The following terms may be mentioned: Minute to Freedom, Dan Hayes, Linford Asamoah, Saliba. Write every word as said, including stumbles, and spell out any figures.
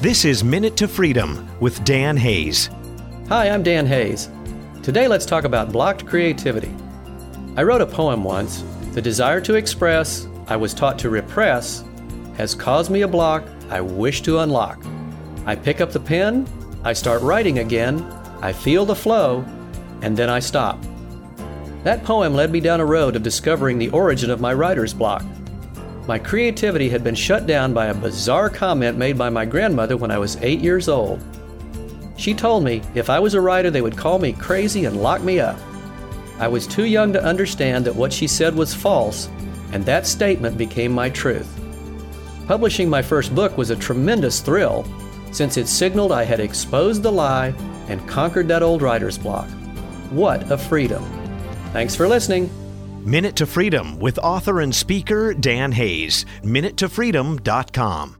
This is Minute to Freedom with Dan Hayes. Hi, I'm Dan Hayes. Today let's talk about blocked creativity. I wrote a poem once. The desire to express, I was taught to repress, has caused me a block I wish to unlock. I pick up the pen, I start writing again, I feel the flow, and then I stop. That poem led me down a road of discovering the origin of my writer's block. My creativity had been shut down by a bizarre comment made by my grandmother when I was eight years old. She told me if I was a writer, they would call me crazy and lock me up. I was too young to understand that what she said was false, and that statement became my truth. Publishing my first book was a tremendous thrill, since it signaled I had exposed the lie and conquered that old writer's block. What a freedom! Thanks for listening. Minute to Freedom with author and speaker Dan Hayes. minute to freedom dot com